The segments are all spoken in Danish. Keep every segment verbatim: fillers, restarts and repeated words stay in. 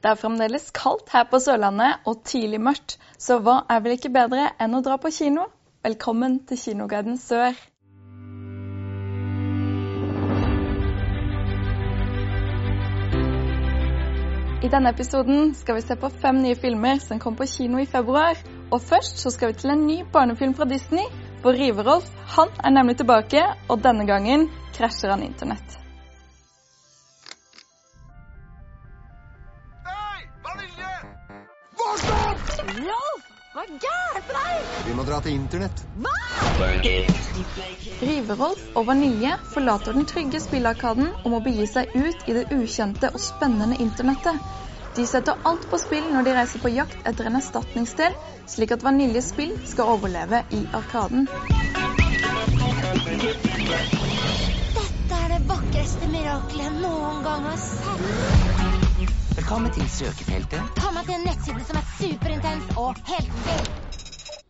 Det er fremdeles kaldt her på Sørlandet og tidlig mørkt, så hva er vel ikke bedre enn å dra på kino? Velkommen til Kinoguiden Sør! I denne episoden skal vi se på fem nye filmer som kom på kino i februar, og først så skal vi til en ny barnefilm fra Disney, for Riverolf, han er nemlig tilbake, og denne gangen krasjer han internett. Rolf, hva er galt for deg? Vi må dra til internett. Hva? Riverolf og Vanille forlater den trygge spillarkaden og må begi seg ut i det ukjente og spennende internettet. De setter alt på spill når de reiser på jakt etter en erstatningsdel, slik at Vanilles spill skal overleve i arkaden. Dette er det vakreste miraklet jeg noen gang har sett. Velkommen til søkefeltet. Kom meg til en nettside som er superintens og helt vild.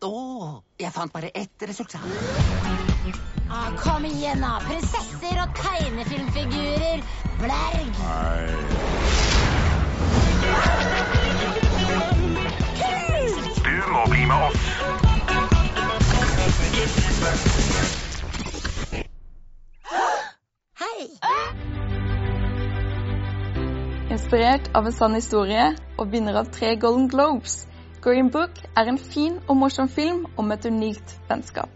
Åh, jeg fant bare ett resultat. Ah, kom igjen da, prinsesser og tegnefilmfigurer. Blærg. Nei. Kult! Du må bli med oss. Hei! Inspirert av en sann historie og vinner av tre Golden Globes. Green Book er en fin og morsom film om et unikt vennskap.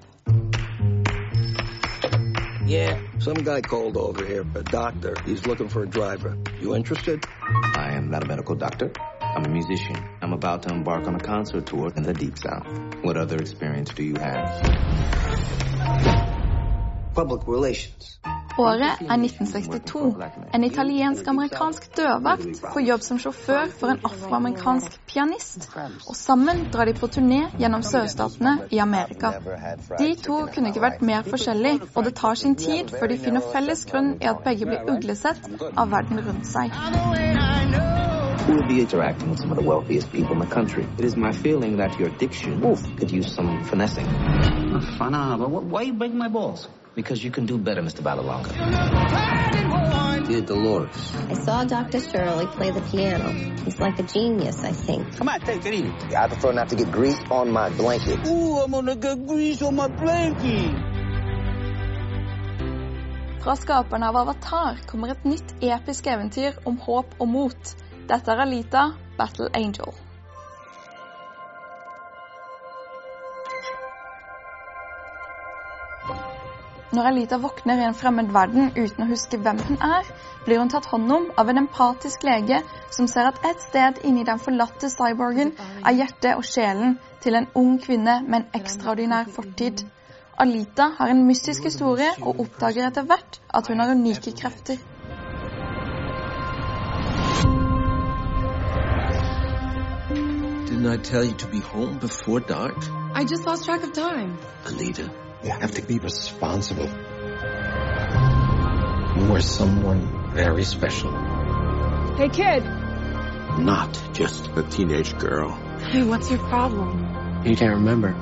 Yeah, some guy called over here, a doctor. He's looking for a driver. You interested? I am not a medical doctor. I'm a musician. I'm about to embark on a concert tour in the Deep South. What other experience do you have? Public relations. Året er nitten sekstito. En italiensk-amerikansk dørvakt får jobb som sjåfør for en afroamerikansk pianist, og sammen drar de på turné gjennom sørstatene i Amerika. De to kunne ikke vært mer forskjellige, og det tar sin tid før de finner felles grunn i at begge blir uglesett av verden rundt seg. We will be interacting with some of the wealthiest people in the country. It is my feeling that your diction oof, could use some finessing. Fana, but why you break my balls? Because you can do better, Mister Balalonga. Dear Dolores. I saw Doctor Shirley play the piano. He's like a genius, I think. Come on, take it easy. I prefer not to get grease on my blanket. Ooh, I'm gonna get grease on my blanket. Fra skaperne av Avatar kommer et nytt episk eventyr om håp og mot. Dette er Alita Battle Angel. Når Alita våkner i en fremmed verden uten å huske hvem hun er, blir hun tatt hånd om av en empatisk lege som ser at et sted inni den forlatte cyborgen er hjertet og sjelen til en ung kvinne med en ekstraordinær fortid. Alita har en mystisk historie og oppdager etter hvert at hun har unike krefter. Didn't I tell you to be home before dark? I just lost track of time. Alita. You have to be responsible. You are someone very special. Hey, kid. Not just a teenage girl. Hey, what's your problem? You can't remember.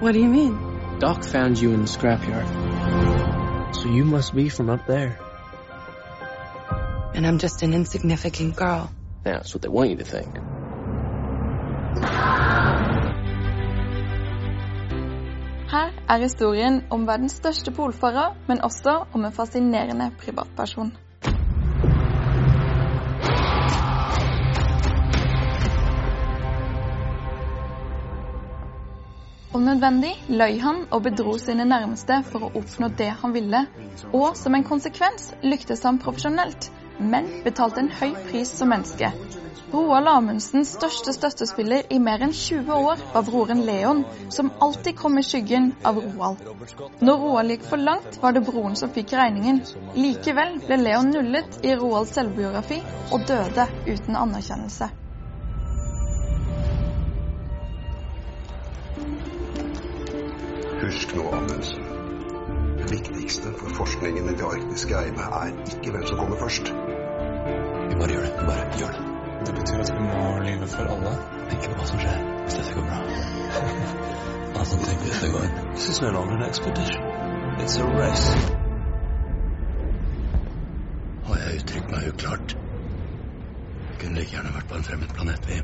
What do you mean? Doc found you in the scrapyard. So you must be from up there. And I'm just an insignificant girl. That's what they want you to think. Her er historien om verdens største polfarer, men også om en fascinerende privatperson. Om nødvendig løy han og bedro sine nærmeste for å oppnå det han ville, og som en konsekvens lyktes han profesjonelt, men betalte en høy pris som menneske. Roald Amundsens største støttespiller i mer enn tjue år var broren Leon, som alltid kom i skyggen av Roald. Når Roald gikk for langt, var det broren som fikk regningen. Likevel ble Leon nullet i Roalds selvbiografi og døde uten anerkjennelse. Husk nå, Amundsen. Det viktigste for forskningen i det arktiske eiene er ikke hvem som kommer først. Vi bare gjør det, vi bare gjør det. Det betyr at vi må lyve for alle. Tenk på hva som skjer hvis dette går bra. Altså, tenk hvis det går. This is no longer an expedition. It's a race. Har jeg uttrykt meg uklart? kunne like gjerne vært på en fremmed planet, vi.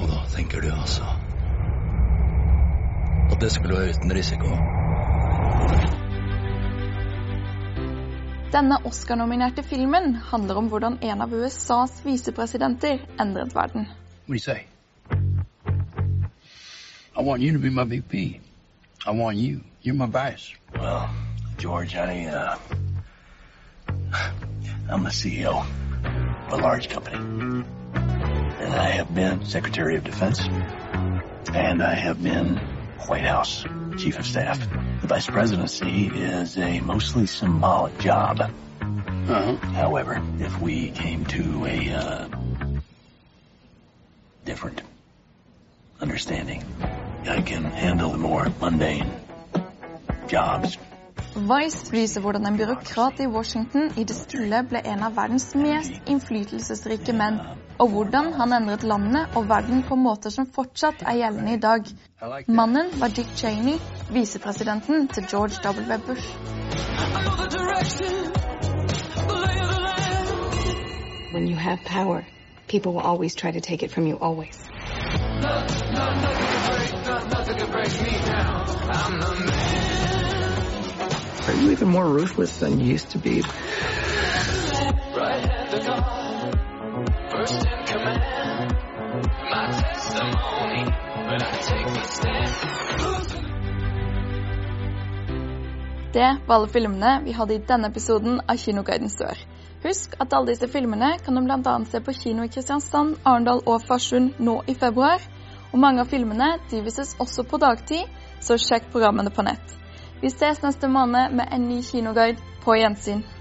Og da tenker du altså at det skulle være uten risiko. Denne Oscar-nominerte filmen handler om hvordan en av U S A's vicepresidenter endret verden. What do you say? I want you to be my V P. I want you. You're my vice. Well, George, I, uh, I'm the C E O of a large company. And I have been Secretary of Defense. And I have been White House Chief of Staff. The vice presidency is a mostly symbolic job. Uh-huh. However, if we came to a uh, different understanding, I can handle the more mundane jobs. Vice viser hvordan en byråkrat i Washington i det stille ble en av verdens mest innflytelsesrike menn, og hvordan han endret landet og verden på måter som fortsatt er gjeldende i dag. Mannen var Dick Cheney, vicepresidenten til George W. Bush. When you have power, people will always try to take it from you, always. Nothing, nothing, nothing, nothing can break me down. I'm the man. Are you even more ruthless than you used to be? Right hand of God, first in command. My testimony, when I take the stand. Det var alle filmene vi hadde i denne episoden av Kinoguiden Sør. Husk at alle disse filmene kan du blant annet se på kino i Kristiansand, Arendal og Farsund nå i februar. Og mange av filmene de vises også på dagtid, så sjekk programmene på nett. Vi ses neste måned med en ny kinoguide. På gjensyn.